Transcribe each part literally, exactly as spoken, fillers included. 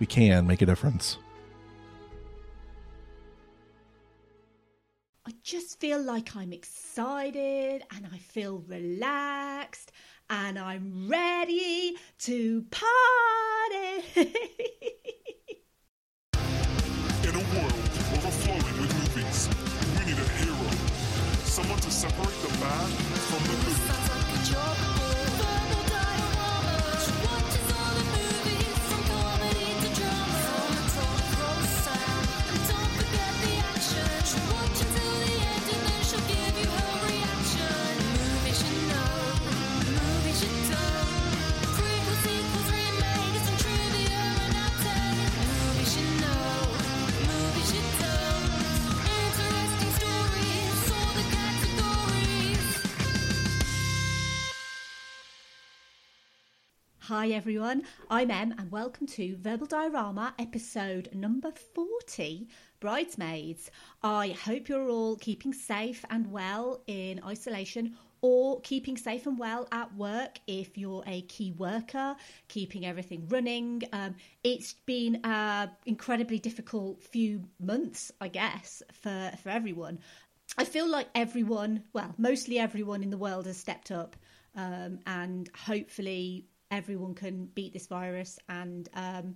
we can make a difference. I just feel like I'm excited, and I feel relaxed, and I'm ready to party. In a world overflowing with movies, we need a hero. Someone to separate the bad from the good. Verbal Diorama. She watches all the movies, from comedy to drama. And don't forget the action. She watches it. Hi everyone, I'm Em, and welcome to Verbal Diorama episode number forty, Bridesmaids. I hope you're all keeping safe and well in isolation, or keeping safe and well at work if you're a key worker, keeping everything running. Um, it's been an incredibly difficult few months, I guess, for, for everyone. I feel like everyone, well, mostly everyone in the world has stepped up, um, and hopefully everyone can beat this virus, and um,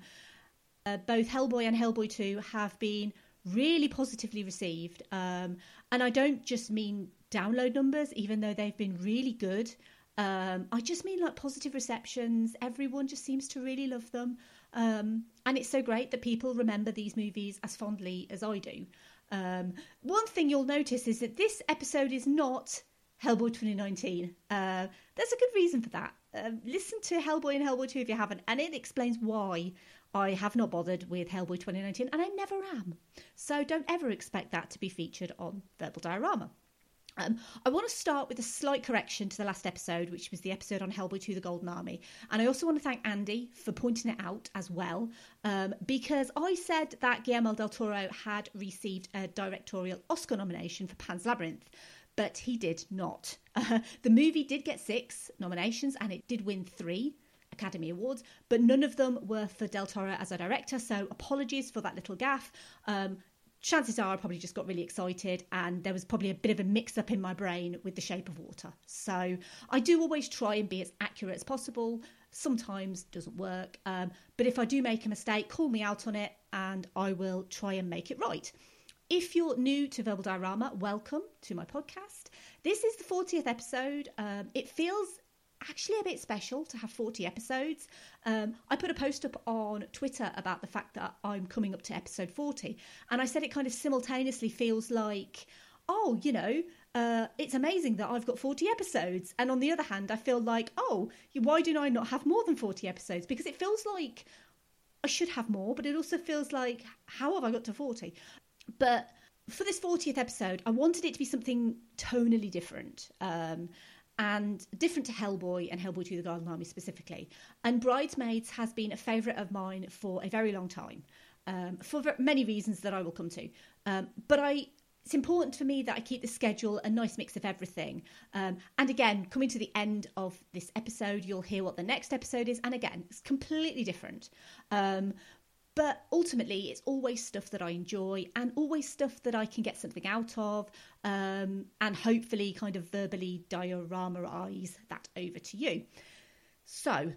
uh, both Hellboy and Hellboy two have been really positively received, um, and I don't just mean download numbers, even though they've been really good. um, I just mean like positive receptions. Everyone just seems to really love them, um, and it's so great that people remember these movies as fondly as I do. Um, one thing you'll notice is that this episode is not Hellboy twenty nineteen. Uh, there's a good reason for that. Um, listen to Hellboy and Hellboy two if you haven't, and it explains why I have not bothered with Hellboy twenty nineteen, and I never am. So don't ever expect that to be featured on Verbal Diorama. Um, I want to start with a slight correction to the last episode, which was the episode on Hellboy two, The Golden Army. And I also want to thank Andy for pointing it out as well, um, because I said that Guillermo del Toro had received a directorial Oscar nomination for Pan's Labyrinth, but he did not. Uh, the movie did get six nominations, and it did win three Academy Awards, but none of them were for Del Toro as a director, so apologies for that little gaffe. Um, chances are I probably just got really excited, and there was probably a bit of a mix-up in my brain with The Shape of Water. So I do always try and be as accurate as possible. Sometimes it doesn't work, um, but if I do make a mistake, call me out on it, and I will try and make it right. If you're new to Verbal Diorama, welcome to my podcast. This is the fortieth episode. Um, it feels actually a bit special to have forty episodes. Um, I put a post up on Twitter about the fact that I'm coming up to episode forty, and I said it kind of simultaneously feels like, oh, you know, uh, it's amazing that I've got forty episodes. And on the other hand, I feel like, oh, why do I not have more than forty episodes? Because it feels like I should have more, but it also feels like, how have I got to forty? But for this fortieth episode, I wanted it to be something tonally different, um, and different to Hellboy and Hellboy two The Golden Army specifically. And Bridesmaids has been a favourite of mine for a very long time, um, for many reasons that I will come to. Um, but I, it's important for me that I keep the schedule a nice mix of everything. Um, and again, coming to the end of this episode, you'll hear what the next episode is. And again, it's completely different. Um But ultimately, it's always stuff that I enjoy, and always stuff that I can get something out of, um, and hopefully kind of verbally diorama-ize that over to you. So,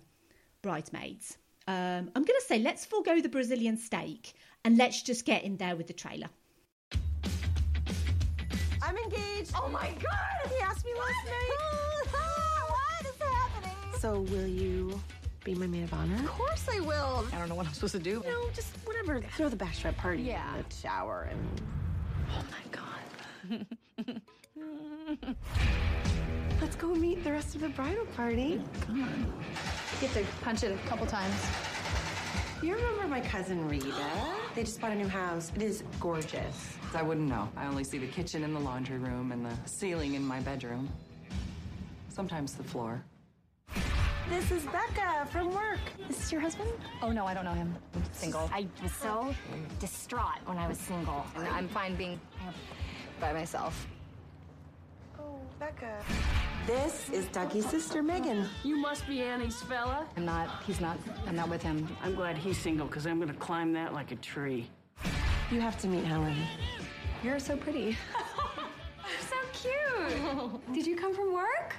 Bridesmaids. Um, I'm going to say let's forego the Brazilian steak, and let's just get in there with the trailer. stage. Oh my God! He asked me last night. What is happening? So will you be my maid of honor? Of course I will. I don't know what I'm supposed to do. No, just whatever. Throw the bachelorette party. Yeah. The shower and. Oh my God. Let's go meet the rest of the bridal party. Oh, come on. You have to punch it a couple times. You remember my cousin Rita? They just bought a new house. It is gorgeous. I wouldn't know. I only see the kitchen and the laundry room and the ceiling in my bedroom. Sometimes the floor. This is Becca from work. Is this your husband? Oh, no, I don't know him. I'm single. I was so distraught when I was single. And I'm fine being by myself. Oh, Becca. This is Dougie's sister, Megan. You must be Annie's fella. I'm not. He's not. I'm not with him. I'm glad he's single, because I'm going to climb that like a tree. You have to meet Helen. You're so pretty. You're so cute. Did you come from work?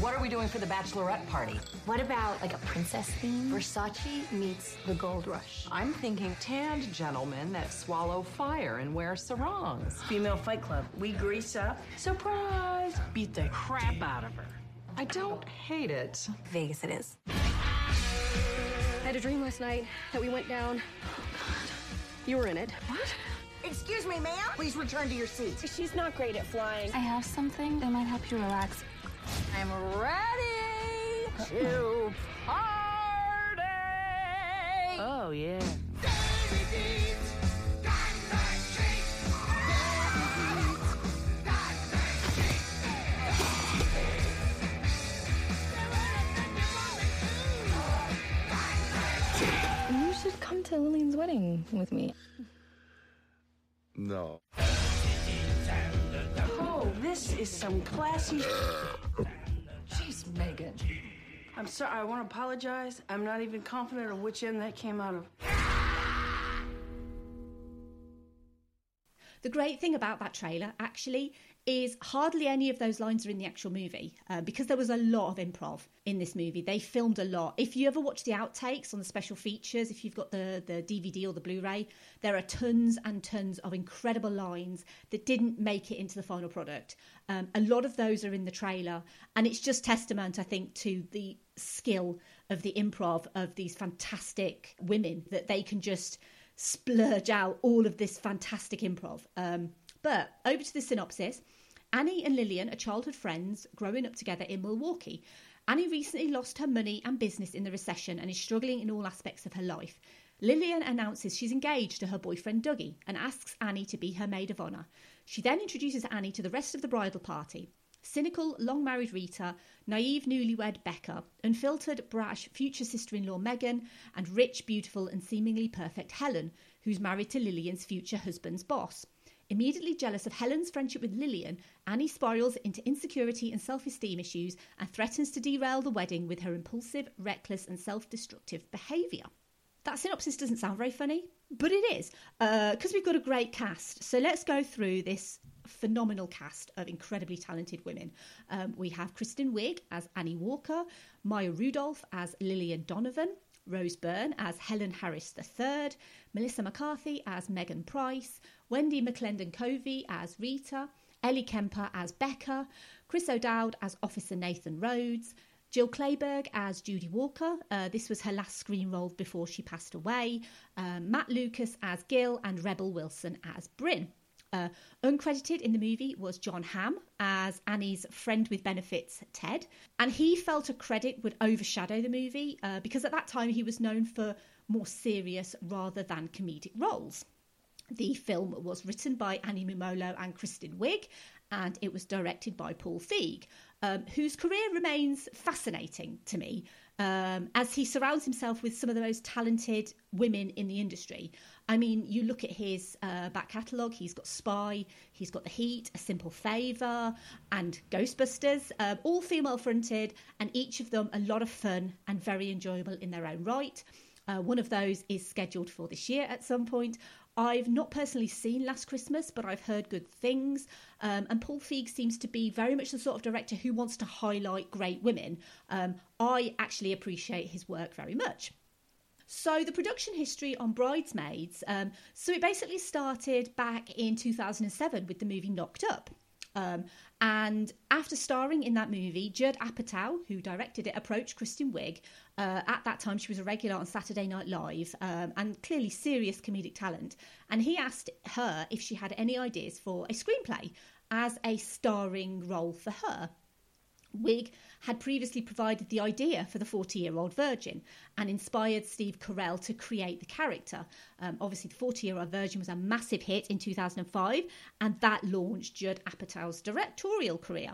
What are we doing for the bachelorette party? What about, like, a princess theme? Versace meets the gold rush. I'm thinking tanned gentlemen that swallow fire and wear sarongs. Female fight club. We grease up. Surprise! Beat the crap out of her. I don't hate it. Vegas it is. I had a dream last night that we went down. Oh, God. You were in it. What? Excuse me, ma'am. Please return to your seat. She's not great at flying. I have something that might help you relax. I'm ready to party! Oh, yeah. You should come to Lillian's wedding with me. No. Oh, this is some classy... Jeez, Megan. I'm sorry, I want to apologize. I'm not even confident of which end that came out of. The great thing about that trailer, actually, is hardly any of those lines are in the actual movie, uh, because there was a lot of improv in this movie. They filmed a lot. If you ever watch the outtakes on the special features, if you've got the, the D V D or the Blu-ray, there are tons and tons of incredible lines that didn't make it into the final product. Um, a lot of those are in the trailer, and it's just testament, I think, to the skill of the improv of these fantastic women, that they can just splurge out all of this fantastic improv. Um, but over to the synopsis. Annie and Lillian are childhood friends growing up together in Milwaukee. Annie recently lost her money and business in the recession and is struggling in all aspects of her life. Lillian announces she's engaged to her boyfriend Dougie and asks Annie to be her maid of honour. She then introduces Annie to the rest of the bridal party. Cynical, long-married Rita, naive newlywed Becca, unfiltered, brash future sister-in-law Megan, and rich, beautiful and seemingly perfect Helen, who's married to Lillian's future husband's boss. Immediately jealous of Helen's friendship with Lillian, Annie spirals into insecurity and self-esteem issues and threatens to derail the wedding with her impulsive, reckless and self-destructive behaviour. That synopsis doesn't sound very funny, but it is, because uh, we've got a great cast. So let's go through this phenomenal cast of incredibly talented women. Um, we have Kristen Wiig as Annie Walker, Maya Rudolph as Lillian Donovan, Rose Byrne as Helen Harris the third, Melissa McCarthy as Megan Price, Wendy McLendon-Covey as Rita, Ellie Kemper as Becca, Chris O'Dowd as Officer Nathan Rhodes, Jill Clayburgh as Judy Walker. Uh, this was her last screen role before she passed away. Uh, Matt Lucas as Gil and Rebel Wilson as Bryn. Uh, uncredited in the movie was John Hamm as Annie's friend with benefits, Ted. And he felt a credit would overshadow the movie uh, because at that time he was known for more serious rather than comedic roles. The film was written by Annie Mumolo and Kristen Wiig, and it was directed by Paul Feig, um, whose career remains fascinating to me um, as he surrounds himself with some of the most talented women in the industry. I mean, you look at his uh, back catalogue, he's got Spy, he's got The Heat, A Simple Favour and Ghostbusters, um, all female-fronted, and each of them a lot of fun and very enjoyable in their own right. Uh, one of those is scheduled for this year at some point. I've not personally seen Last Christmas, but I've heard good things. Um, and Paul Feig seems to be very much the sort of director who wants to highlight great women. Um, I actually appreciate his work very much. So the production history on Bridesmaids, um, so it basically started back in two thousand seven with the movie Knocked Up. Um, and after starring in that movie, Judd Apatow, who directed it, approached Kristen Wiig. Uh, at that time, she was a regular on Saturday Night Live, um, and clearly serious comedic talent. And he asked her if she had any ideas for a screenplay as a starring role for her. Wiig had previously provided the idea for The forty-Year-Old Virgin and inspired Steve Carell to create the character. Um, obviously, The forty-Year-Old Virgin was a massive hit in two thousand five, and that launched Judd Apatow's directorial career.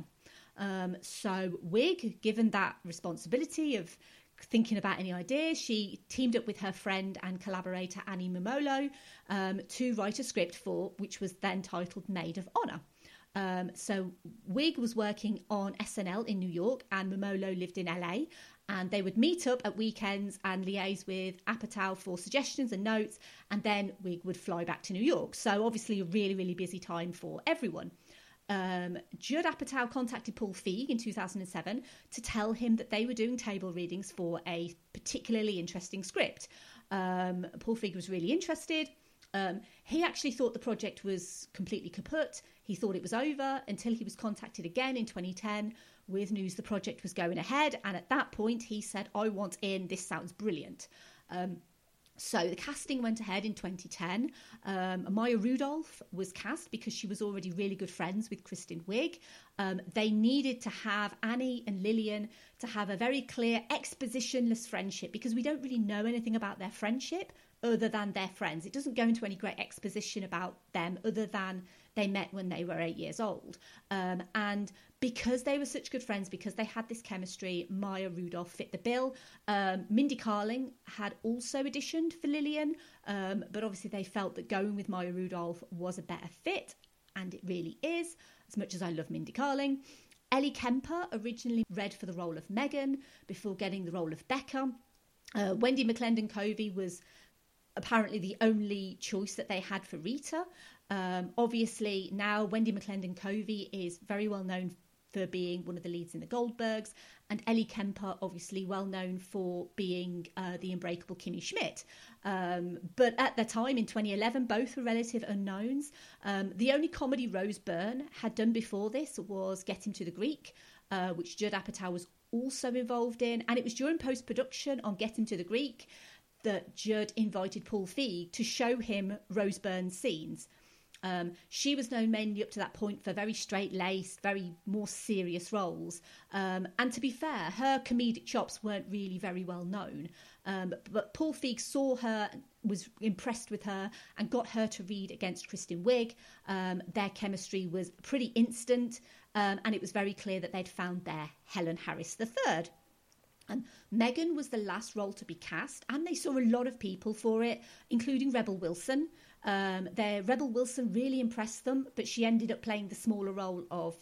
Um, so Wiig, given that responsibility of thinking about any ideas, she teamed up with her friend and collaborator Annie Mumolo um, to write a script for, which was then titled Maid of Honour. Um, so Wiig was working on S N L in New York and Momolo lived in L A, and they would meet up at weekends and liaise with Apatow for suggestions and notes, and then Wiig would fly back to New York. So obviously a really, really busy time for everyone. Um, Judd Apatow contacted Paul Feig in two thousand seven to tell him that they were doing table readings for a particularly interesting script. Um, Paul Feig was really interested. Um, he actually thought the project was completely kaput. He thought it was over until he was contacted again in twenty ten with news the project was going ahead. And at that point, he said, I want in. This sounds brilliant. Um, so the casting went ahead in twenty ten. Um, Maya Rudolph was cast because she was already really good friends with Kristen Wiig. Um, they needed to have Annie and Lillian to have a very clear expositionless friendship, because we don't really know anything about their friendship other than their friends. It doesn't go into any great exposition about them other than they met when they were eight years old. Um, and because they were such good friends, because they had this chemistry, Maya Rudolph fit the bill. Um, Mindy Kaling had also auditioned for Lillian, um, but obviously they felt that going with Maya Rudolph was a better fit, and it really is, as much as I love Mindy Kaling. Ellie Kemper originally read for the role of Megan before getting the role of Becca. Uh, Wendy McLendon-Covey was apparently the only choice that they had for Rita. Um, obviously, now Wendy McLendon-Covey is very well known for being one of the leads in The Goldbergs, and Ellie Kemper, obviously well known for being uh, the unbreakable Kimmy Schmidt. Um, but at the time, in twenty eleven, both were relative unknowns. Um, the only comedy Rose Byrne had done before this was Get Him to the Greek, uh, which Judd Apatow was also involved in, and it was during post-production on Get Him to the Greek that Judd invited Paul Feig to show him Rose Byrne's scenes. Um, she was known mainly up to that point for very straight-laced, very more serious roles. Um, and to be fair, her comedic chops weren't really very well known. Um, but, but Paul Feig saw her, was impressed with her, and got her to read against Kristen Wiig. Um, their chemistry was pretty instant, um, and it was very clear that they'd found their Helen Harris the third. And Megan was the last role to be cast, and they saw a lot of people for it, including Rebel Wilson. Um, their Rebel Wilson really impressed them, but she ended up playing the smaller role of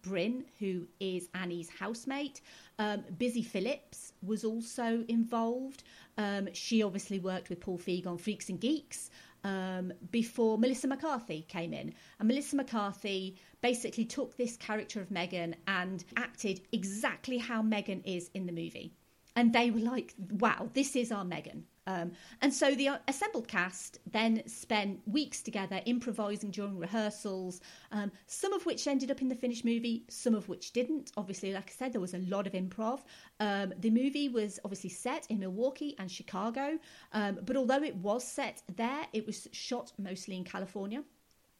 Bryn, who is Annie's housemate. Um, Busy Phillips was also involved. Um, she obviously worked with Paul Feig on Freaks and Geeks um, before Melissa McCarthy came in. And Melissa McCarthy basically took this character of Megan and acted exactly how Megan is in the movie. And they were like, wow, this is our Megan. Um, and so the assembled cast then spent weeks together improvising during rehearsals, um, some of which ended up in the finished movie, some of which didn't. Obviously, like I said, there was a lot of improv. Um, the movie was obviously set in Milwaukee and Chicago, um, but although it was set there, it was shot mostly in California.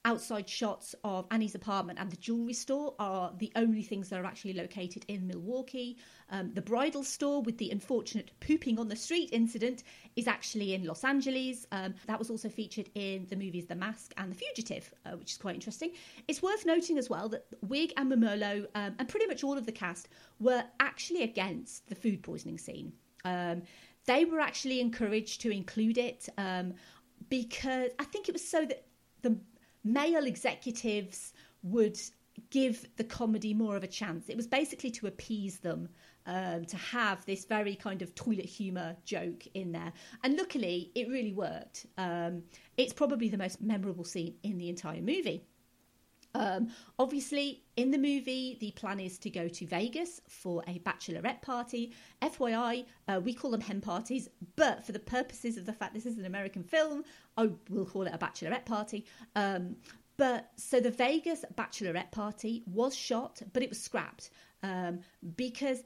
Outside shots of Annie's apartment and the jewellery store are the only things that are actually located in Milwaukee. Um, the bridal store with the unfortunate pooping on the street incident is actually in Los Angeles. Um, that was also featured in the movies The Mask and The Fugitive, uh, which is quite interesting. It's worth noting as well that Wiig and Mumolo um, and pretty much all of the cast were actually against the food poisoning scene. Um, they were actually encouraged to include it um, because I think it was so that the male executives would give the comedy more of a chance. It was basically to appease them, um, to have this very kind of toilet humour joke in there. And luckily, it really worked. Um, it's probably the most memorable scene in the entire movie. Um, obviously, in the movie, the plan is to go to Vegas for a bachelorette party. F Y I, uh, we call them hen parties, but for the purposes of the fact this is an American film, I will call it a bachelorette party. Um, but so the Vegas bachelorette party was shot, but it was scrapped um, because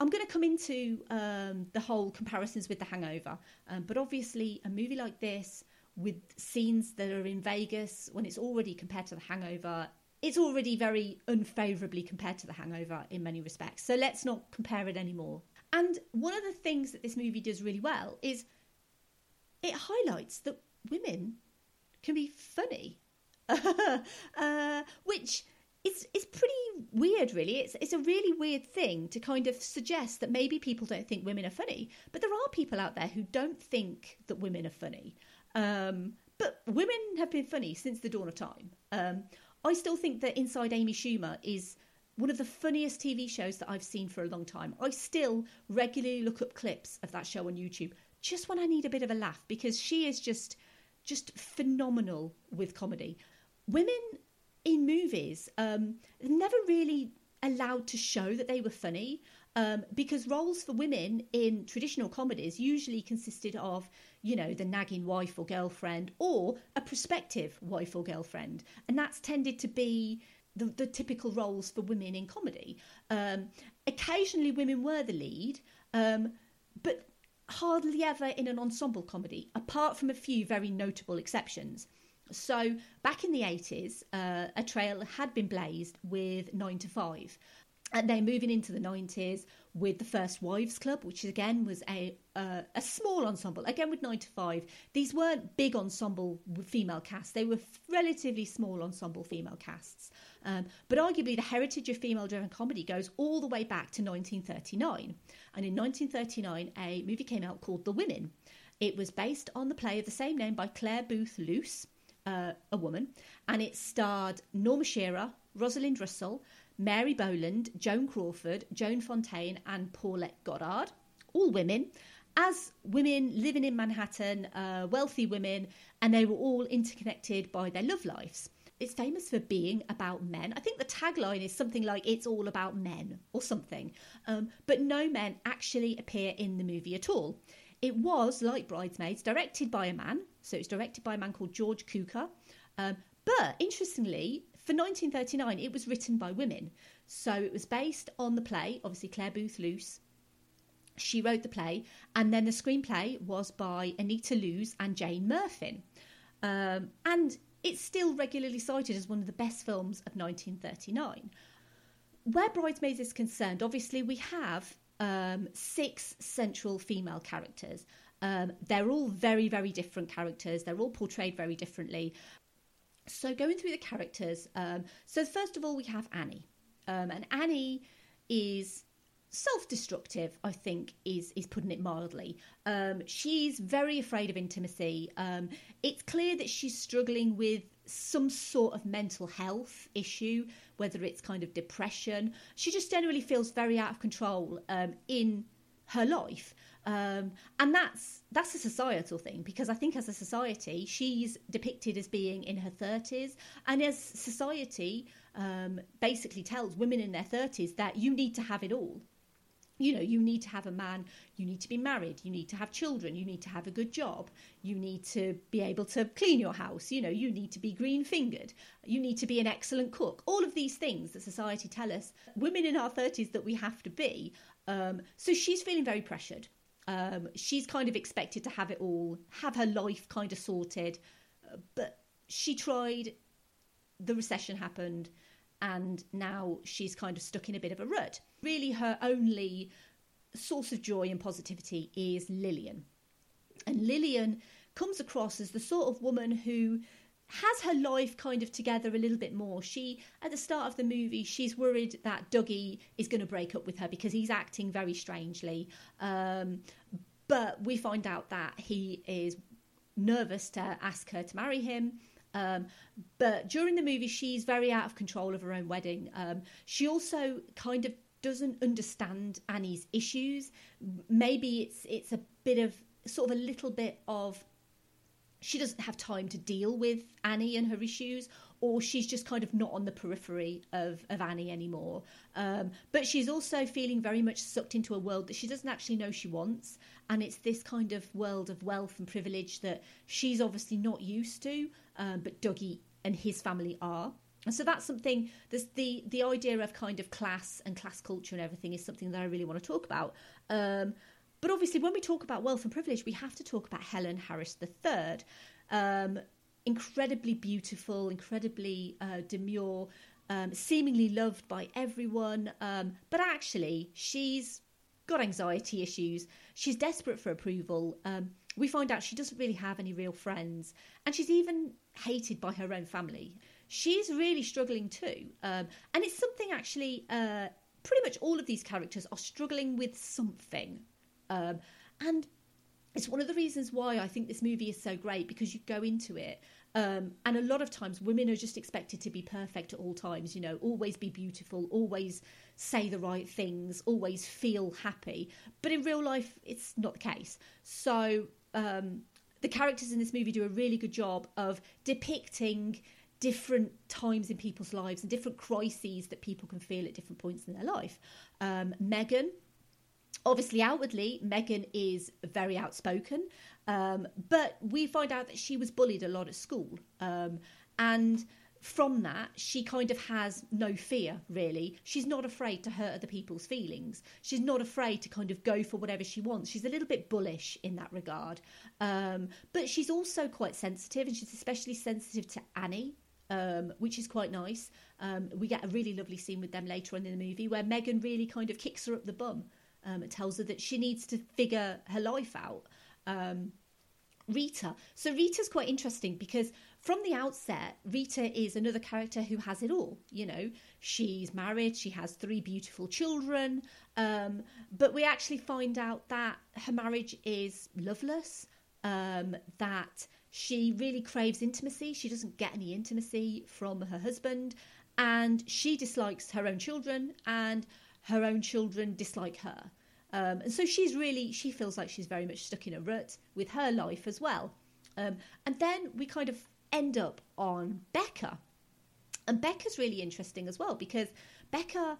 I'm going to come into um, the whole comparisons with The Hangover. Um, but obviously, a movie like this, with scenes that are in Vegas, when it's already compared to The Hangover, it's already very unfavourably compared to The Hangover in many respects. So let's not compare it anymore. And one of the things that this movie does really well is it highlights that women can be funny, uh, which it's it's pretty weird, really. It's it's a really weird thing to kind of suggest that maybe people don't think women are funny, but there are people out there who don't think that women are funny. Um, but women have been funny since the dawn of time. Um, I still think that Inside Amy Schumer is one of the funniest T V shows that I've seen for a long time. I still regularly look up clips of that show on YouTube just when I need a bit of a laugh, because she is just, just phenomenal with comedy. Women in movies, um, never really allowed to show that they were funny. Um, because roles for women in traditional comedies usually consisted of, you know, the nagging wife or girlfriend or a prospective wife or girlfriend. And that's tended to be the, the typical roles for women in comedy. Um, occasionally women were the lead, um, but hardly ever in an ensemble comedy, apart from a few very notable exceptions. So back in the eighties, uh, a trail had been blazed with Nine to Five. And they're moving into the nineties with The First Wives Club, which again was a uh, a small ensemble, again with nine to five. These weren't big ensemble female casts. They were relatively small ensemble female casts. Um, but arguably the heritage of female-driven comedy goes all the way back to nineteen thirty-nine. And in nineteen thirty-nine, a movie came out called The Women. It was based on the play of the same name by Claire Booth Luce, uh, a woman. And it starred Norma Shearer, Rosalind Russell, Mary Boland, Joan Crawford, Joan Fontaine and Paulette Goddard, all women, as women living in Manhattan, uh, wealthy women, and they were all interconnected by their love lives. It's famous for being about men. I think the tagline is something like, it's all about men or something. Um, but no men actually appear in the movie at all. It was, like Bridesmaids, directed by a man. So it's directed by a man called George Cukor. Um, but interestingly, for nineteen thirty-nine, it was written by women. So it was based on the play, obviously Claire Booth Luce. She wrote the play, and then the screenplay was by Anita Loos and Jane Murfin. Um, and it's still regularly cited as one of the best films of nineteen thirty-nine. Where Bridesmaids is concerned, obviously we have um, six central female characters. Um, they're all very, very different characters. They're all portrayed very differently. So going through the characters, um, so first of all, we have Annie. Um, and Annie is self-destructive, I think, is is putting it mildly. Um, she's very afraid of intimacy. Um, it's clear that she's struggling with some sort of mental health issue, whether it's kind of depression. She just generally feels very out of control um, in her life. Um, and that's that's a societal thing, because I think as a society she's depicted as being in her thirties, and as society um, basically tells women in their thirties that you need to have it all. You know, you need to have a man, you need to be married, you need to have children, you need to have a good job, you need to be able to clean your house, you know, you need to be green fingered, you need to be an excellent cook. All of these things that society tell us women in our thirties that we have to be. Um, so she's feeling very pressured. Um, she's kind of expected to have it all, have her life kind of sorted, but she tried, the recession happened, and now she's kind of stuck in a bit of a rut. Really, her only source of joy and positivity is Lillian. And Lillian comes across as the sort of woman who has her life kind of together a little bit more. She, at the start of the movie, she's worried that Dougie is going to break up with her because he's acting very strangely. Um, but we find out that he is nervous to ask her to marry him. Um, but during the movie, she's very out of control of her own wedding. Um, she also kind of doesn't understand Annie's issues. Maybe it's it's a bit of, sort of a little bit of, she doesn't have time to deal with Annie and her issues, or she's just kind of not on the periphery of, of Annie anymore. Um, but she's also feeling very much sucked into a world that she doesn't actually know she wants. And it's this kind of world of wealth and privilege that she's obviously not used to, um, but Dougie and his family are. And so that's something, this, the the idea of kind of class and class culture and everything is something that I really want to talk about. Um, but obviously when we talk about wealth and privilege, we have to talk about Helen Harris the third. Um, incredibly beautiful, incredibly uh, demure, um, seemingly loved by everyone. Um, but actually, she's got anxiety issues. She's desperate for approval. Um, we find out she doesn't really have any real friends. And she's even hated by her own family. She's really struggling too. Um, and it's something actually, uh, pretty much all of these characters are struggling with something. Um, and it's one of the reasons why I think this movie is so great, because you go into it um, and a lot of times women are just expected to be perfect at all times, you know, always be beautiful, always say the right things, always feel happy. But in real life, it's not the case. So um, the characters in this movie do a really good job of depicting different times in people's lives and different crises that people can feel at different points in their life. Um, Megan, obviously outwardly, Megan is very outspoken, um, but we find out that she was bullied a lot at school. Um, and from that, she kind of has no fear, really. She's not afraid to hurt other people's feelings. She's not afraid to kind of go for whatever she wants. She's a little bit bullish in that regard. Um, but she's also quite sensitive, and she's especially sensitive to Annie. Um, which is quite nice. Um, we get a really lovely scene with them later on in the movie where Megan really kind of kicks her up the bum um, and tells her that she needs to figure her life out. Um, Rita. So Rita's quite interesting because from the outset, Rita is another character who has it all. You know, she's married, she has three beautiful children, um, but we actually find out that her marriage is loveless, um, that she really craves intimacy. She doesn't get any intimacy from her husband, and she dislikes her own children, and her own children dislike her. Um, and so she's really, she feels like she's very much stuck in a rut with her life as well. Um, and then we kind of end up on Becca. And Becca's really interesting as well, because Becca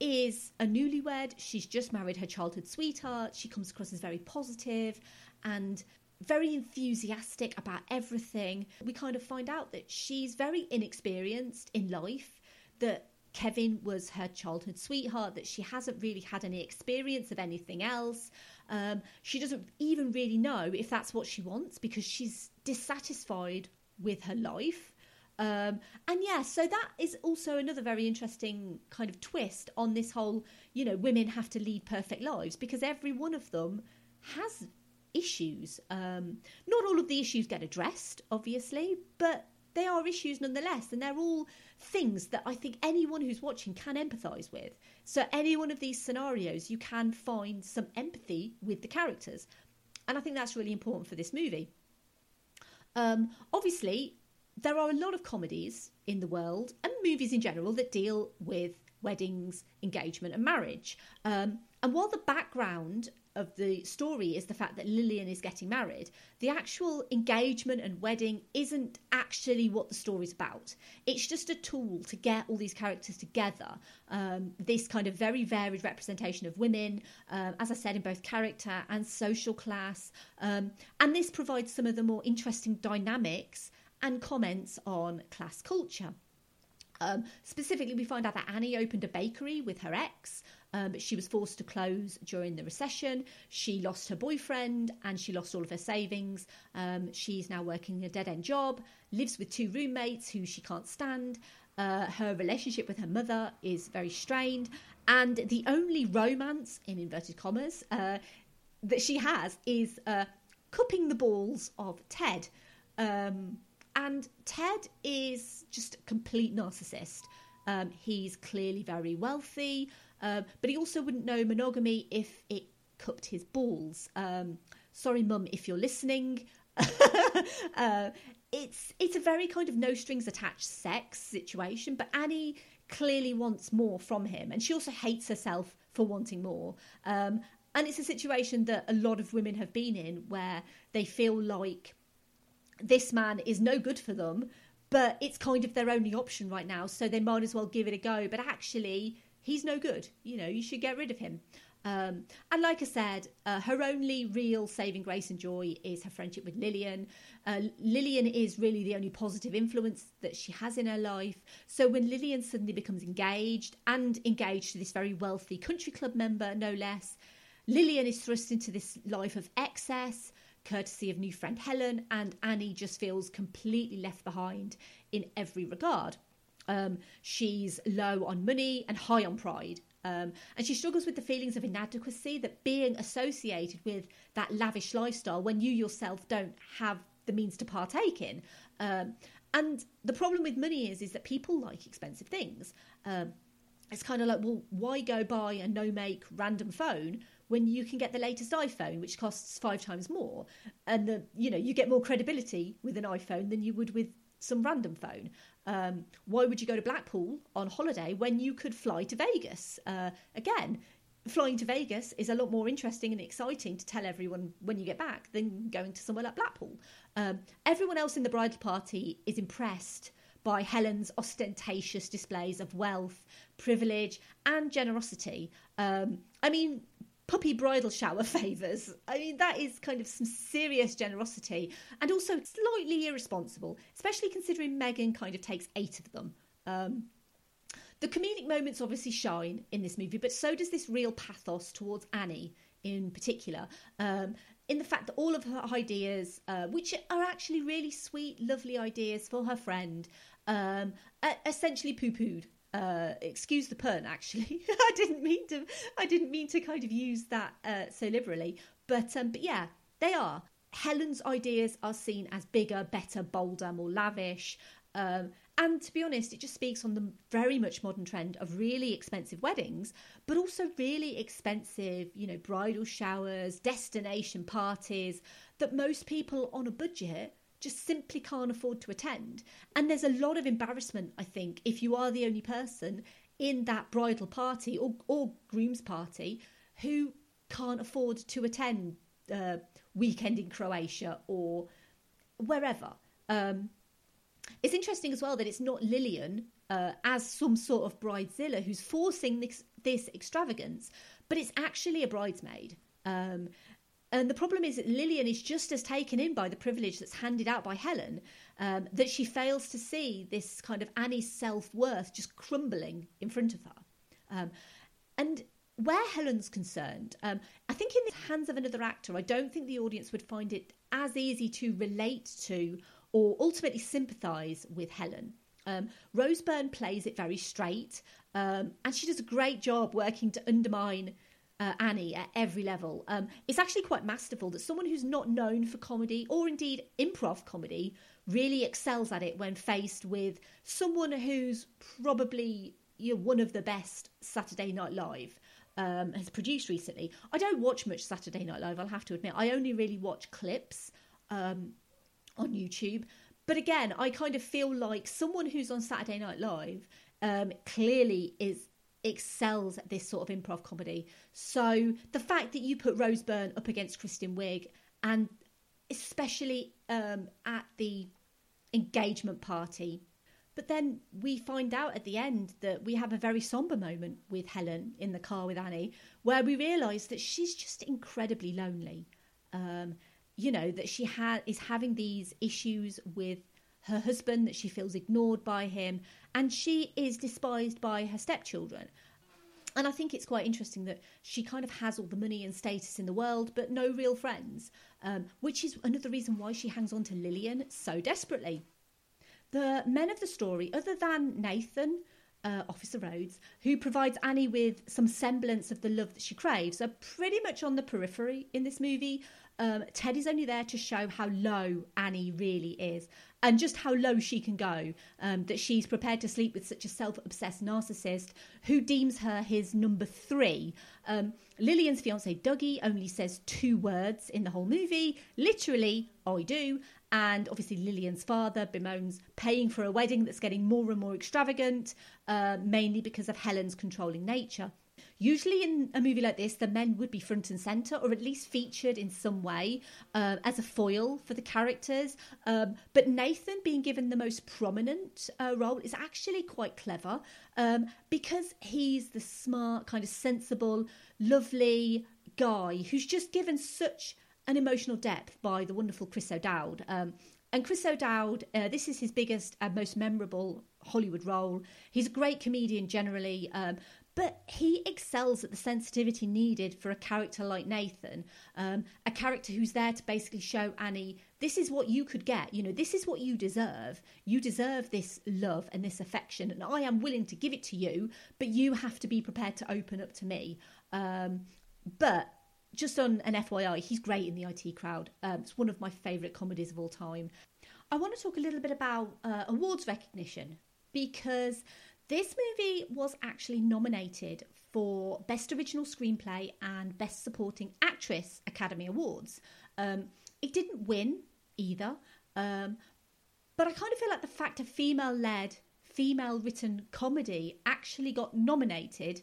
is a newlywed. She's just married her childhood sweetheart. She comes across as very positive and very enthusiastic about everything. We kind of find out that she's very inexperienced in life, that Kevin was her childhood sweetheart, that she hasn't really had any experience of anything else. Um, she doesn't even really know if that's what she wants, because she's dissatisfied with her life. Um, and yeah, so that is also another very interesting kind of twist on this whole, you know, women have to lead perfect lives, because every one of them has issues. Um, not all of the issues get addressed, obviously, but they are issues nonetheless, and they're all things that I think anyone who's watching can empathise with. So any one of these scenarios, you can find some empathy with the characters, and I think that's really important for this movie. Um, obviously, there are a lot of comedies in the world, and movies in general, that deal with weddings, engagement and marriage. Um, and while the background of the story is the fact that Lillian is getting married, the actual engagement and wedding isn't actually what the story's about. It's just a tool to get all these characters together. Um, this kind of very varied representation of women, um, as I said, in both character and social class. Um, and this provides some of the more interesting dynamics and comments on class culture. Um, specifically, we find out that Annie opened a bakery with her ex. Um, but she was forced to close during the recession. She lost her boyfriend and she lost all of her savings. Um, she's now working a dead-end job, lives with two roommates who she can't stand. Uh, her relationship with her mother is very strained. And the only romance, in inverted commas, uh, that she has is uh, cupping the balls of Ted. Um, and Ted is just a complete narcissist. Um, he's clearly very wealthy, Um, but he also wouldn't know monogamy if it cupped his balls. Um, sorry, Mum, if you're listening. uh, it's it's a very kind of no-strings-attached sex situation, but Annie clearly wants more from him, and she also hates herself for wanting more. Um, and it's a situation that a lot of women have been in, where they feel like this man is no good for them, but it's kind of their only option right now, so they might as well give it a go. But actually, he's no good. You know, you should get rid of him. Um, and like I said, uh, her only real saving grace and joy is her friendship with Lillian. Uh, Lillian is really the only positive influence that she has in her life. So when Lillian suddenly becomes engaged, and engaged to this very wealthy country club member, no less, Lillian is thrust into this life of excess, courtesy of new friend Helen, and Annie just feels completely left behind in every regard. Um, she's low on money and high on pride. Um, and she struggles with the feelings of inadequacy that being associated with that lavish lifestyle when you yourself don't have the means to partake in. Um, and the problem with money is, is that people like expensive things. Um, it's kind of like, well, why go buy a no-make random phone when you can get the latest iPhone, which costs five times more? And, the, you know, you get more credibility with an iPhone than you would with some random phone. Um, why would you go to Blackpool on holiday when you could fly to Vegas? Uh, again, flying to Vegas is a lot more interesting and exciting to tell everyone when you get back than going to somewhere like Blackpool. Um, everyone else in the bridal party is impressed by Helen's ostentatious displays of wealth, privilege and generosity. Um, I mean, puppy bridal shower favours. I mean, that is kind of some serious generosity, and also slightly irresponsible, especially considering Megan kind of takes eight of them. Um, the comedic moments obviously shine in this movie, but so does this real pathos towards Annie in particular, um, in the fact that all of her ideas, uh, which are actually really sweet, lovely ideas for her friend, um, are essentially poo-pooed. Uh, excuse the pun, actually. I didn't mean to. I didn't mean to kind of use that uh, so liberally. But um, but yeah, they are. Helen's ideas are seen as bigger, better, bolder, more lavish. Um, and to be honest, it just speaks on the very much modern trend of really expensive weddings, but also really expensive, you know, bridal showers, destination parties that most people on a budget just simply can't afford to attend. And there's a lot of embarrassment, I think, if you are the only person in that bridal party or, or groom's party who can't afford to attend uh, weekend in Croatia or wherever. Um, it's interesting as well that it's not Lillian uh, as some sort of bridezilla who's forcing this, this extravagance, but it's actually a bridesmaid. Um, And the problem is that Lillian is just as taken in by the privilege that's handed out by Helen, um, that she fails to see this kind of Annie's self-worth just crumbling in front of her. Um, and where Helen's concerned, um, I think in the hands of another actor, I don't think the audience would find it as easy to relate to or ultimately sympathise with Helen. Um, Rose Byrne plays it very straight, um, and she does a great job working to undermine Uh, Annie at every level. Um, it's actually quite masterful that someone who's not known for comedy or indeed improv comedy really excels at it when faced with someone who's probably, you know, one of the best. Saturday Night Live um, has produced recently. I don't watch much Saturday Night Live, I'll have to admit. I only really watch clips um, on YouTube. But again, I kind of feel like someone who's on Saturday Night Live um, clearly is excels at this sort of improv comedy. So the fact that you put Rose Byrne up against Kristen Wiig, and especially um, at the engagement party. But then we find out at the end that we have a very sombre moment with Helen in the car with Annie, where we realise that she's just incredibly lonely. Um, you know, that she ha- is having these issues with her husband, that she feels ignored by him, and she is despised by her stepchildren. And I think it's quite interesting that she kind of has all the money and status in the world, but no real friends, um, which is another reason why she hangs on to Lillian so desperately. The men of the story, other than Nathan, uh, Officer Rhodes, who provides Annie with some semblance of the love that she craves, are pretty much on the periphery in this movie. Um, Ted is only there to show how low Annie really is and just how low she can go, um, that she's prepared to sleep with such a self-obsessed narcissist who deems her his number three. Um, Lillian's fiancé Dougie only says two words in the whole movie, literally, I do. And obviously Lillian's father bemoans paying for a wedding that's getting more and more extravagant, uh, mainly because of Helen's controlling nature. Usually in a movie like this, the men would be front and centre, or at least featured in some way uh, as a foil for the characters. Um, but Nathan being given the most prominent uh, role is actually quite clever, um, because he's the smart, kind of sensible, lovely guy who's just given such an emotional depth by the wonderful Chris O'Dowd. Um, and Chris O'Dowd, uh, this is his biggest and most memorable Hollywood role. He's a great comedian generally, um, but he excels at the sensitivity needed for a character like Nathan, um, a character who's there to basically show Annie, this is what you could get, you know, this is what you deserve. You deserve this love and this affection, and I am willing to give it to you, but you have to be prepared to open up to me. Um, but just on an F Y I, he's great in the I T Crowd. Um, it's one of my favourite comedies of all time. I want to talk a little bit about uh, awards recognition, because this movie was actually nominated for Best Original Screenplay and Best Supporting Actress Academy Awards. Um, it didn't win either, um, but I kind of feel like the fact a female-led, female-written comedy actually got nominated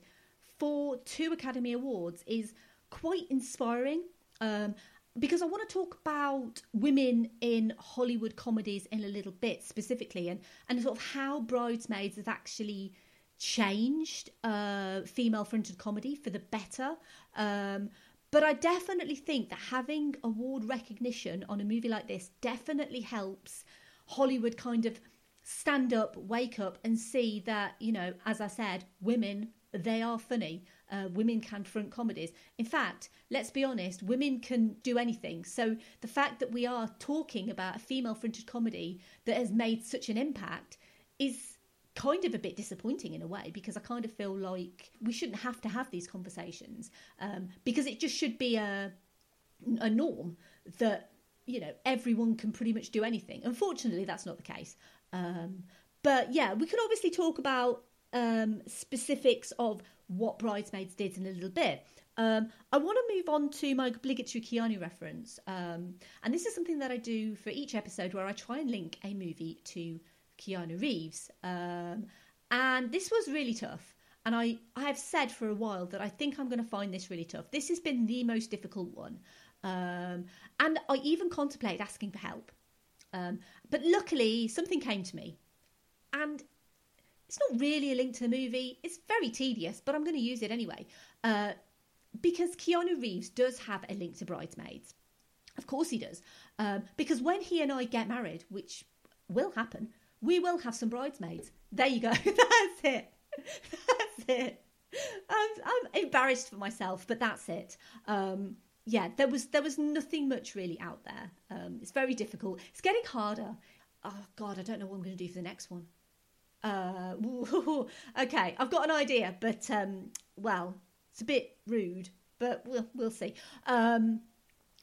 for two Academy Awards is quite inspiring, um, because I want to talk about women in Hollywood comedies in a little bit specifically, and, and sort of how Bridesmaids has actually changed uh, female-fronted comedy for the better. Um, but I definitely think that having award recognition on a movie like this definitely helps Hollywood kind of stand up, wake up, and see that, you know, as I said, women, they are funny. Uh, women can front comedies. In fact, let's be honest, women can do anything. So the fact that we are talking about a female-fronted comedy that has made such an impact is kind of a bit disappointing in a way, because I kind of feel like we shouldn't have to have these conversations, um, because it just should be a, a norm that, you know, everyone can pretty much do anything. Unfortunately, that's not the case. Um, but yeah, we could obviously talk about um, specifics of what Bridesmaids did in a little bit. Um, I want to move on to my obligatory Keanu reference. Um, and this is something that I do for each episode, where I try and link a movie to Keanu Reeves. Um, and this was really tough. And I, I have said for a while that I think I'm going to find this really tough. This has been the most difficult one. Um, and I even contemplated asking for help. Um, but luckily, something came to me. And it's not really a link to the movie. It's very tedious, but I'm going to use it anyway. Uh, because Keanu Reeves does have a link to Bridesmaids. Of course he does. Um, because when he and I get married, which will happen, we will have some bridesmaids. There you go. That's it. That's it. I'm, I'm embarrassed for myself, but that's it. Um, yeah, there was, there was nothing much really out there. Um, it's very difficult. It's getting harder. Oh, God, I don't know what I'm going to do for the next one. Uh, ooh, okay, I've got an idea, but um, well, it's a bit rude, but we'll we'll see. Um,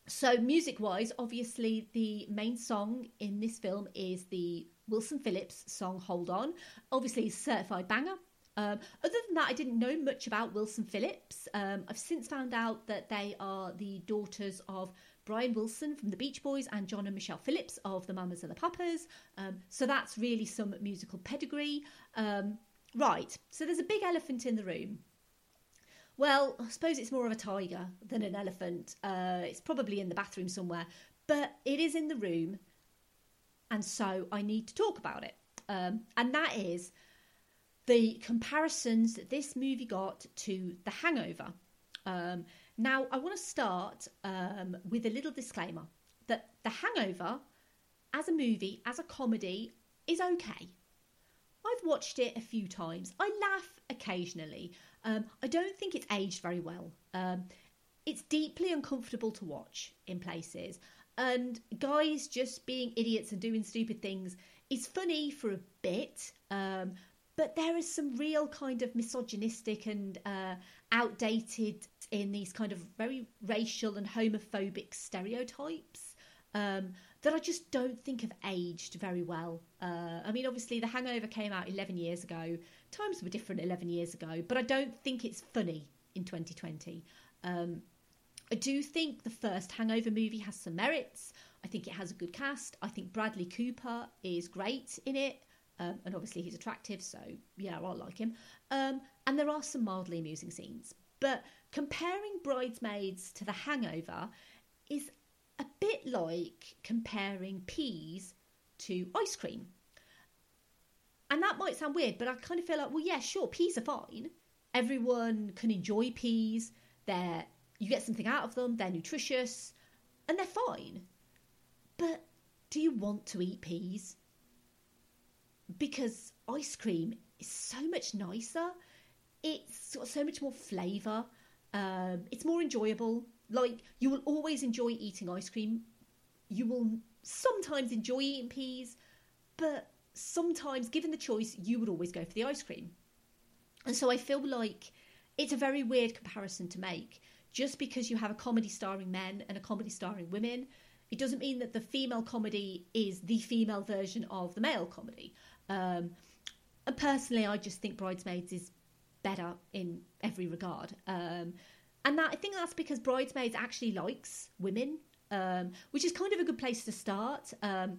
so music-wise, obviously the main song in this film is the Wilson Phillips song "Hold On." Obviously, it's a certified banger. Um, other than that, I didn't know much about Wilson Phillips. Um, I've since found out that they are the daughters of Brian Wilson from the Beach Boys and John and Michelle Phillips of the Mamas and the Papas. Um, so that's really some musical pedigree. Um, right, so there's a big elephant in the room. Well, I suppose it's more of a tiger than an elephant. Uh, it's probably in the bathroom somewhere, but it is in the room. And so I need to talk about it. Um, and that is the comparisons that this movie got to The Hangover. Um, Now, I want to start um, with a little disclaimer that The Hangover, as a movie, as a comedy, is okay. I've watched it a few times. I laugh occasionally. Um, I don't think it's aged very well. Um, it's deeply uncomfortable to watch in places. And guys just being idiots and doing stupid things is funny for a bit, um, but there is some real kind of misogynistic and uh, outdated in these kind of very racial and homophobic stereotypes um, that I just don't think have aged very well. Uh, I mean, obviously, The Hangover came out eleven years ago. Times were different eleven years ago, but I don't think it's funny in twenty twenty. Um, I do think the first Hangover movie has some merits. I think it has a good cast. I think Bradley Cooper is great in it. Um, and obviously he's attractive, so yeah, I like him. Um, and there are some mildly amusing scenes. But comparing Bridesmaids to The Hangover is a bit like comparing peas to ice cream. And that might sound weird, but I kind of feel like, well, yeah, sure, peas are fine. Everyone can enjoy peas. They're, you get something out of them. They're nutritious and they're fine. But do you want to eat peas? Because ice cream is so much nicer. It's got so much more flavour. Um, it's more enjoyable. Like, you will always enjoy eating ice cream. You will sometimes enjoy eating peas, but sometimes, given the choice, you would always go for the ice cream. And so I feel like it's a very weird comparison to make. Just because you have a comedy starring men and a comedy starring women, it doesn't mean that the female comedy is the female version of the male comedy. Um, and personally, I just think Bridesmaids is better in every regard. Um, and that, I think that's because Bridesmaids actually likes women, um, which is kind of a good place to start. Um,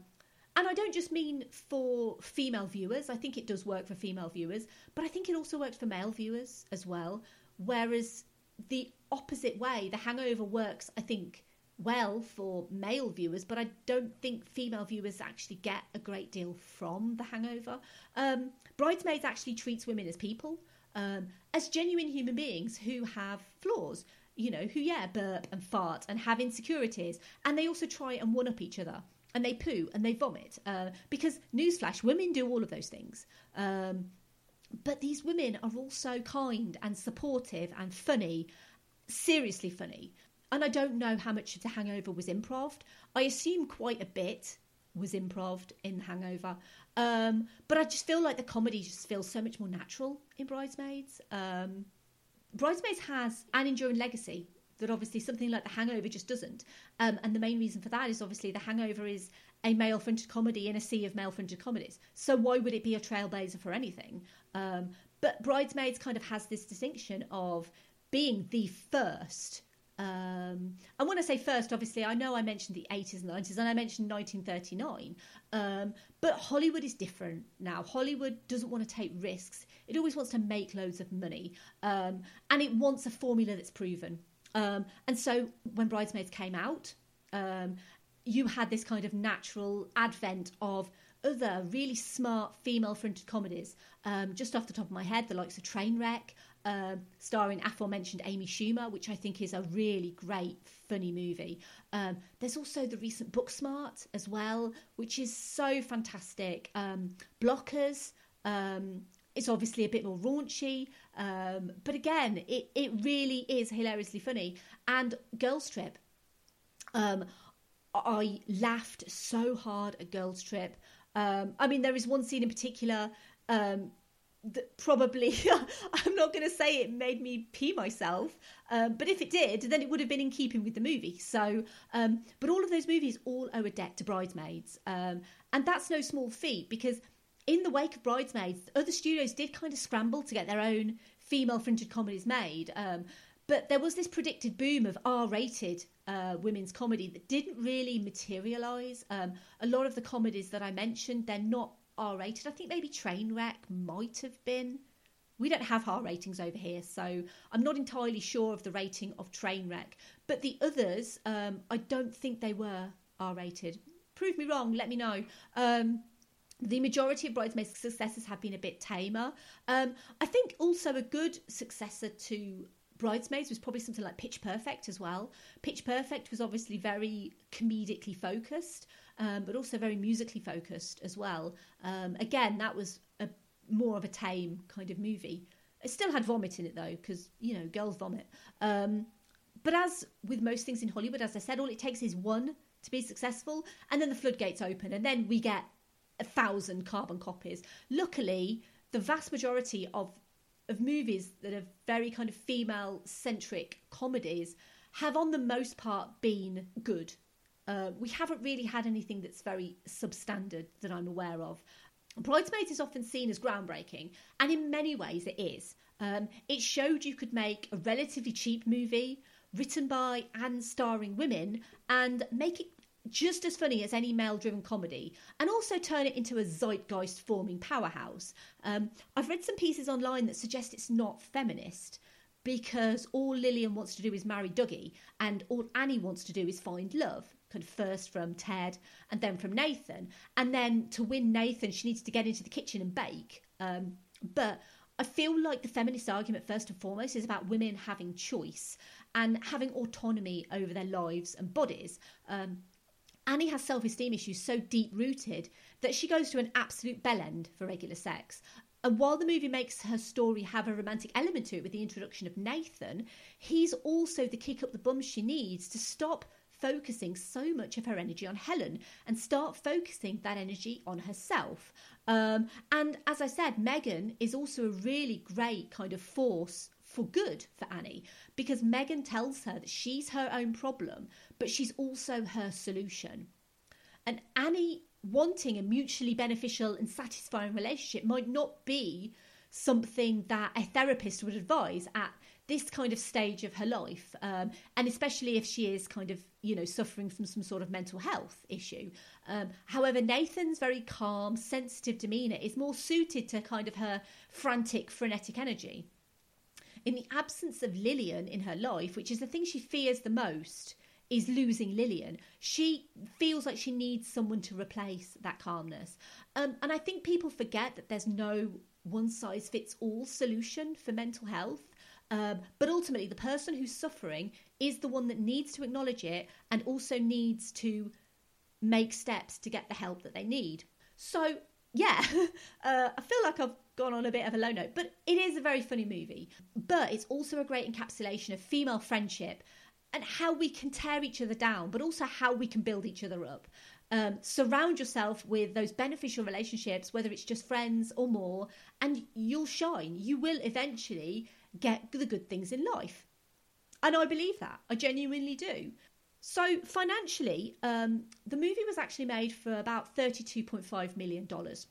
and I don't just mean for female viewers. I think it does work for female viewers, but I think it also works for male viewers as well. Whereas the opposite way, The Hangover works, I think, well for male viewers, but I don't think female viewers actually get a great deal from The Hangover. Um, Bridesmaids actually treats women as people, um, as genuine human beings who have flaws, you know, who, yeah, burp and fart and have insecurities. And they also try and one-up each other. And they poo and they vomit. Uh, because, newsflash, women do all of those things. Um, but these women are also kind and supportive and funny, seriously funny. And I don't know how much of The Hangover was improv. I assume quite a bit was improv in The Hangover. Um, but I just feel like the comedy just feels so much more natural in Bridesmaids. Um, Bridesmaids has an enduring legacy that obviously something like The Hangover just doesn't. Um, and the main reason for that is obviously The Hangover is a male-fronted comedy in a sea of male-fronted comedies. So why would it be a trailblazer for anything? Um, but Bridesmaids kind of has this distinction of being the first. Um, and when I say first, obviously, I know I mentioned the eighties and nineties, and I mentioned nineteen thirty-nine. Um, but Hollywood is different now. Hollywood doesn't want to take risks. It always wants to make loads of money. Um, and it wants a formula that's proven. Um, and so when Bridesmaids came out, um, you had this kind of natural advent of other really smart female-fronted comedies. Um, just off the top of my head, the likes of Trainwreck, Um, starring aforementioned Amy Schumer, which I think is a really great, funny movie. Um, there's also the recent Booksmart as well, which is so fantastic. Um, Blockers, um, it's obviously a bit more raunchy, um, but again, it, it really is hilariously funny. And Girls Trip. Um, I laughed so hard at Girls Trip. Um, I mean, there is one scene in particular um, that probably I'm not going to say it made me pee myself, um, but if it did, then it would have been in keeping with the movie. So um, but all of those movies all owe a debt to Bridesmaids, um, and that's no small feat, because in the wake of Bridesmaids, other studios did kind of scramble to get their own female-fronted comedies made, um, but there was this predicted boom of R-rated uh, women's comedy that didn't really materialise. Um, a lot of the comedies that I mentioned, they're not R-rated. I think maybe Trainwreck might have been. We don't have R ratings over here, so I'm not entirely sure of the rating of Trainwreck. But the others, um, I don't think they were R-rated. Prove me wrong, let me know. Um, the majority of Bridesmaids' successors have been a bit tamer. Um, I think also a good successor to Bridesmaids was probably something like Pitch Perfect as well. Pitch Perfect was obviously very comedically focused, Um, but also very musically focused as well. Um, again, that was a more of a tame kind of movie. It still had vomit in it, though, because, you know, girls vomit. Um, but as with most things in Hollywood, as I said, all it takes is one to be successful, and then the floodgates open, and then we get a thousand carbon copies. Luckily, the vast majority of, of movies that are very kind of female-centric comedies have, on the most part, been good. Uh, we haven't really had anything that's very substandard that I'm aware of. Bridesmaids is often seen as groundbreaking, and in many ways it is. Um, it showed you could make a relatively cheap movie written by and starring women and make it just as funny as any male-driven comedy, and also turn it into a zeitgeist-forming powerhouse. Um, I've read some pieces online that suggest it's not feminist, because all Lillian wants to do is marry Dougie, and all Annie wants to do is find love, kind of first from Ted, and then from Nathan. And then to win Nathan, she needs to get into the kitchen and bake. Um, but I feel like the feminist argument, first and foremost, is about women having choice and having autonomy over their lives and bodies. Um, Annie has self-esteem issues so deep-rooted that she goes to an absolute bellend for regular sex. And while the movie makes her story have a romantic element to it with the introduction of Nathan, he's also the kick up the bum she needs to stop focusing so much of her energy on Helen and start focusing that energy on herself. Um, and as I said, Megan is also a really great kind of force for good for Annie, because Megan tells her that she's her own problem, but she's also her solution. And Annie wanting a mutually beneficial and satisfying relationship might not be something that a therapist would advise at this kind of stage of her life, um, and especially if she is kind of, you know, suffering from some sort of mental health issue. Um, however, Nathan's very calm, sensitive demeanour is more suited to kind of her frantic, frenetic energy. In the absence of Lillian in her life, which is the thing she fears the most, is losing Lillian. She feels like she needs someone to replace that calmness. Um, and I think people forget that there's no one-size-fits-all solution for mental health. Um, but ultimately, the person who's suffering is the one that needs to acknowledge it and also needs to make steps to get the help that they need. So, yeah, uh, I feel like I've gone on a bit of a low note, but it is a very funny movie. But it's also a great encapsulation of female friendship and how we can tear each other down, but also how we can build each other up. Um, surround yourself with those beneficial relationships, whether it's just friends or more, and you'll shine. You will eventually get the good things in life. And I believe that. I genuinely do. So financially, um, the movie was actually made for about thirty-two point five million dollars,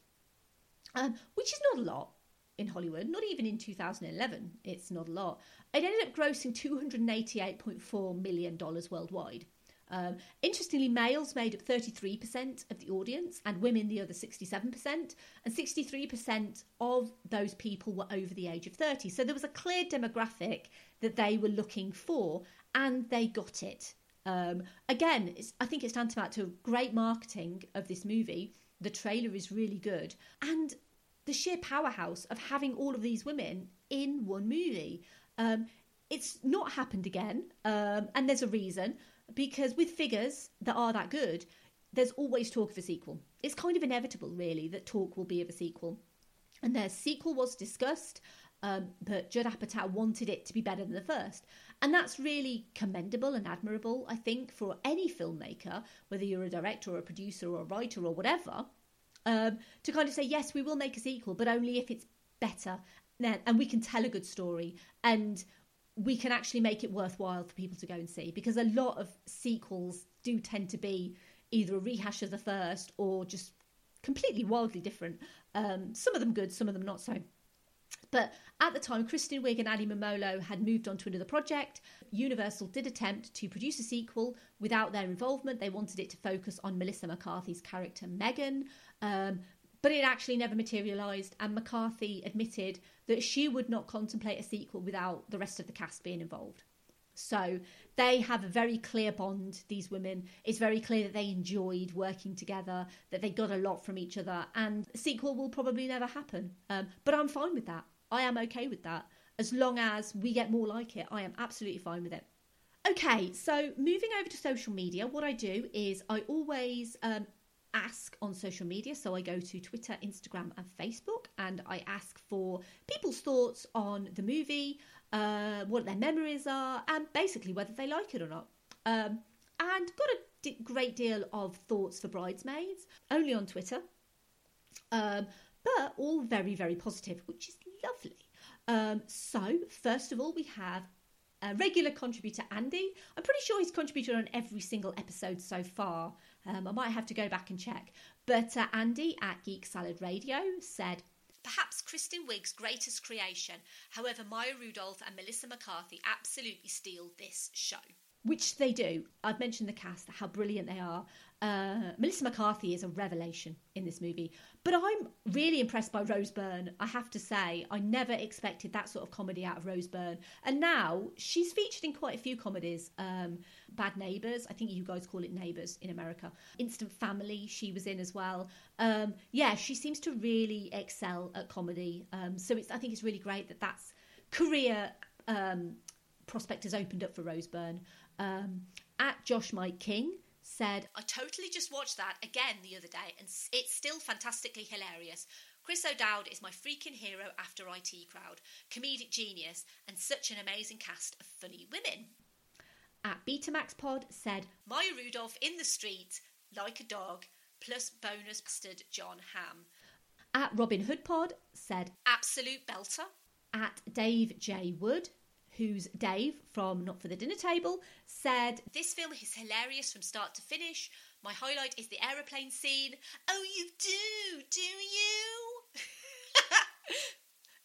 um, which is not a lot in Hollywood, not even in two thousand eleven, it's not a lot. It ended up grossing two hundred eighty-eight point four million dollars worldwide. Um, interestingly, males made up thirty-three percent of the audience and women the other sixty-seven percent, and sixty-three percent of those people were over the age of thirty. So there was a clear demographic that they were looking for, and they got it. Um, again, it's, I think it's tantamount to great marketing of this movie. The trailer is really good. And the sheer powerhouse of having all of these women in one movie. Um, it's not happened again, um, and there's a reason, because with figures that are that good, there's always talk of a sequel. It's kind of inevitable, really, that talk will be of a sequel. And their sequel was discussed, um, but Judd Apatow wanted it to be better than the first. And that's really commendable and admirable, I think, for any filmmaker, whether you're a director or a producer or a writer or whatever, Um, to kind of say, yes, we will make a sequel, but only if it's better and we can tell a good story and we can actually make it worthwhile for people to go and see, because a lot of sequels do tend to be either a rehash of the first or just completely wildly different. Um, some of them good, some of them not so. But at the time, Kristen Wiig and Annie Mumolo had moved on to another project. Universal did attempt to produce a sequel without their involvement. They wanted it to focus on Melissa McCarthy's character Megan, um, but it actually never materialised, and McCarthy admitted that she would not contemplate a sequel without the rest of the cast being involved. So they have a very clear bond, these women. It's very clear that they enjoyed working together, that they got a lot from each other, and a sequel will probably never happen. Um, but I'm fine with that. I am okay with that. As long as we get more like it, I am absolutely fine with it. Okay, so moving over to social media, what I do is I always um, ask on social media. So I go to Twitter, Instagram and Facebook, and I ask for people's thoughts on the movie, Uh, what their memories are, and basically whether they like it or not. Um, and got a d- great deal of thoughts for Bridesmaids, only on Twitter, um, but all very, very positive, which is lovely. Um, so, first of all, we have a regular contributor, Andy. I'm pretty sure he's contributed on every single episode so far. Um, I might have to go back and check. But uh, Andy at Geek Salad Radio said, "Perhaps Kristen Wiig's greatest creation. However, Maya Rudolph and Melissa McCarthy absolutely steal this show." Which they do. I've mentioned the cast, how brilliant they are. Uh, Melissa McCarthy is a revelation in this movie, but I'm really impressed by Rose Byrne. I have to say, I never expected that sort of comedy out of Rose Byrne, and now she's featured in quite a few comedies. um, Bad Neighbours, I think you guys call it Neighbours in America, Instant Family she was in as well. Um, yeah, she seems to really excel at comedy, um, so it's, I think it's really great that that's career um, prospect has opened up for Rose Byrne. Um, at Josh Mike King said, I totally just watched that again the other day and it's still fantastically hilarious. Chris O'Dowd is my freaking hero after I T Crowd. Comedic genius and such an amazing cast of funny women. At Betamax Pod said, Maya Rudolph in the street like a dog, plus bonus bastard John Hamm. At Robin Hood Pod said, absolute belter. At Dave J Wood, who's Dave from Not For The Dinner Table, said, this film is hilarious from start to finish. My highlight is the aeroplane scene. Oh, you do, do you?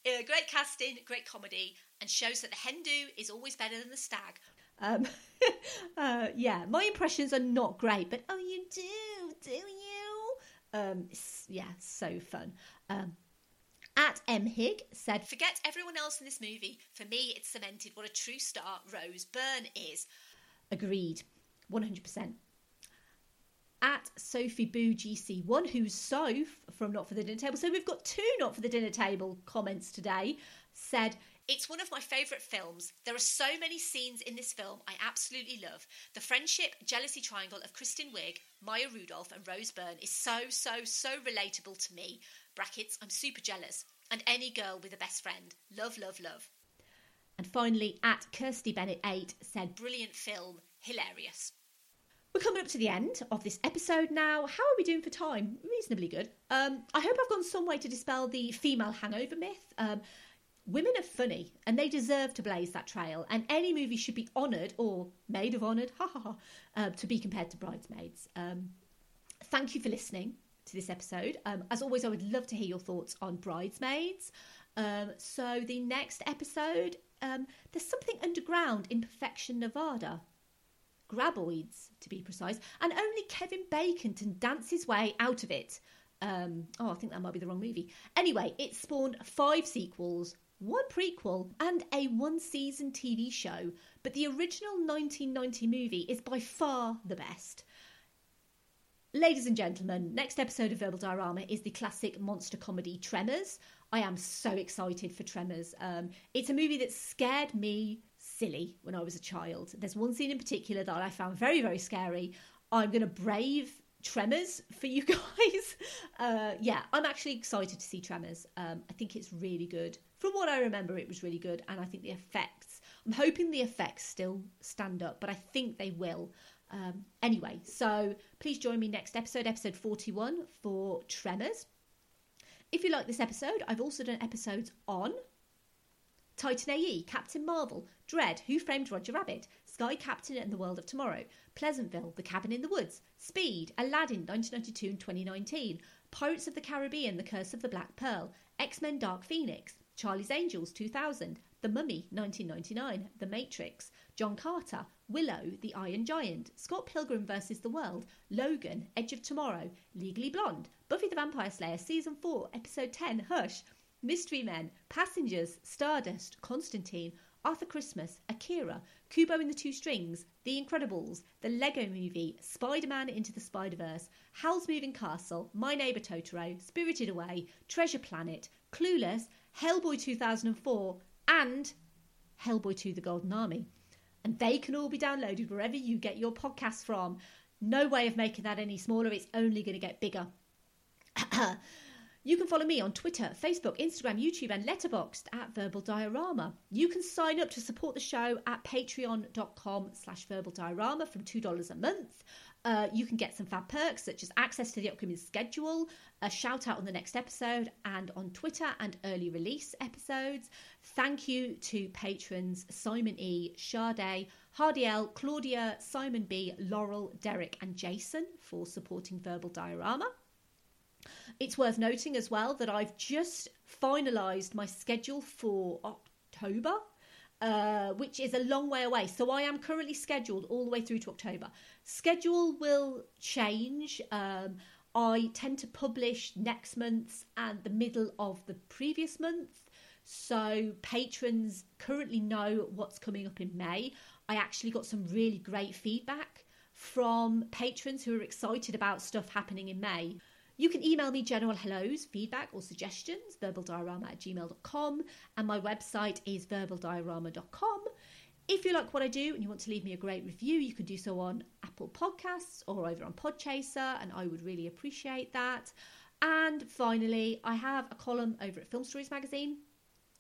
Yeah, great casting, great comedy, and shows that the hen do is always better than the stag. Um, uh, yeah, my impressions are not great, but oh, you do, do you? Um, yeah, so fun. Um, At M. Higg said, forget everyone else in this movie. For me, it's cemented what a true star Rose Byrne is. Agreed. one hundred percent. At Sophie Boo G C one, who's Soph from Not For The Dinner Table. So we've got two Not For The Dinner Table comments today. Said, it's one of my favourite films. There are so many scenes in this film I absolutely love. The friendship, jealousy triangle of Kristen Wiig, Maya Rudolph and Rose Byrne is so, so, so relatable to me. Brackets, I'm super jealous. And any girl with a best friend. Love, love, love. And finally, at Kirsty Bennett eight said, brilliant film, hilarious. We're coming up to the end of this episode now. How are we doing for time? Reasonably good. Um, I hope I've gone some way to dispel the female hangover myth. Um, women are funny and they deserve to blaze that trail. And any movie should be honoured or made of honoured, ha ha ha, uh, to be compared to Bridesmaids. Um, thank you for listening to this episode. Um, as always, I would love to hear your thoughts on Bridesmaids. Um, so the next episode, um, there's something underground in Perfection, Nevada. Graboids, to be precise. And only Kevin Bacon can dance his way out of it. Um, oh, I think that might be the wrong movie. Anyway, it spawned five sequels, one prequel and a one-season T V show. But the original nineteen ninety movie is by far the best. Ladies and gentlemen, next episode of Verbal Diorama is the classic monster comedy Tremors. I am so excited for Tremors. Um, it's a movie that scared me silly when I was a child. There's one scene in particular that I found very, very scary. I'm going to brave Tremors for you guys. Uh, yeah, I'm actually excited to see Tremors. Um, I think it's really good. From what I remember, it was really good. And I think the effects, I'm hoping the effects still stand up, but I think they will. Um, anyway, so please join me next episode, episode forty-one, for Tremors. If you like this episode, I've also done episodes on Titan A E, Captain Marvel, Dredd, Who Framed Roger Rabbit, Sky Captain and the World of Tomorrow, Pleasantville, The Cabin in the Woods, Speed, Aladdin, nineteen ninety-two and twenty nineteen, Pirates of the Caribbean, The Curse of the Black Pearl, X-Men Dark Phoenix, Charlie's Angels, two thousand, The Mummy, nineteen ninety-nine, The Matrix, John Carter, Willow, The Iron Giant, Scott Pilgrim versus the World, Logan, Edge of Tomorrow, Legally Blonde, Buffy the Vampire Slayer, Season four, Episode ten, Hush, Mystery Men, Passengers, Stardust, Constantine, Arthur Christmas, Akira, Kubo and the Two Strings, The Incredibles, The Lego Movie, Spider-Man Into the Spider-Verse, Howl's Moving Castle, My Neighbour Totoro, Spirited Away, Treasure Planet, Clueless, Hellboy two thousand four, and Hellboy two The Golden Army. And they can all be downloaded wherever you get your podcasts from. No way of making that any smaller. It's only going to get bigger. You can follow me on Twitter, Facebook, Instagram, YouTube and Letterboxd at Verbal Diorama. You can sign up to support the show at patreon.com slash Verbal Diorama from two dollars a month. Uh, you can get some fab perks such as access to the upcoming schedule, a shout out on the next episode and on Twitter and early release episodes. Thank you to patrons Simon E, Sade, Hardy L, Claudia, Simon B, Laurel, Derek and Jason for supporting Verbal Diorama. It's worth noting as well that I've just finalised my schedule for October. uh, which is a long way away. So I am currently scheduled all the way through to October. Schedule will change. Um, I tend to publish next month's and the middle of the previous month. So patrons currently know what's coming up in May. I actually got some really great feedback from patrons who are excited about stuff happening in May. You can email me general hellos, feedback or suggestions, verbal diorama at gmail dot com, and my website is verbal diorama dot com. If you like what I do and you want to leave me a great review, you can do so on Apple Podcasts or over on Podchaser, and I would really appreciate that. And finally, I have a column over at Film Stories magazine.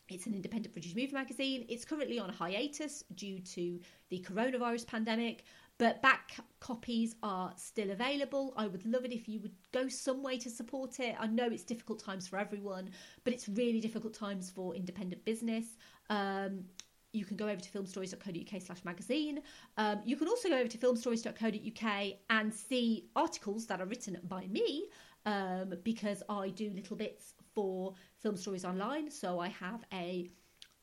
It's an independent British movie magazine. It's currently on a hiatus due to the coronavirus pandemic, but back copies are still available. I would love it if you would go some way to support it. I know it's difficult times for everyone, but it's really difficult times for independent business. Um, you can go over to film stories dot co dot u k slash magazine. Um, you can also go over to film stories dot co dot u k and see articles that are written by me, um, because I do little bits for Film Stories Online. So I have a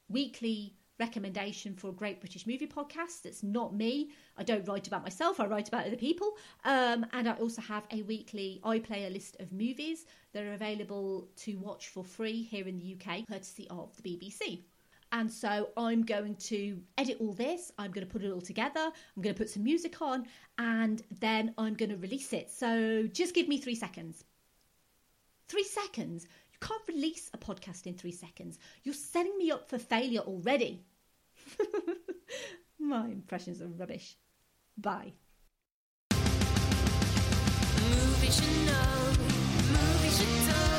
weekly recommendation for a great British movie podcast. It's not me. I don't write about myself. I write about other people. Um, and I also have a weekly iPlayer list of movies that are available to watch for free here in the U K, courtesy of the B B C. And so I'm going to edit all this. I'm going to put it all together. I'm going to put some music on, and then I'm going to release it. So just give me three seconds. Three seconds? You can't release a podcast in three seconds. You're setting me up for failure already. My impressions are rubbish. Bye. Movie should know. Movie should know.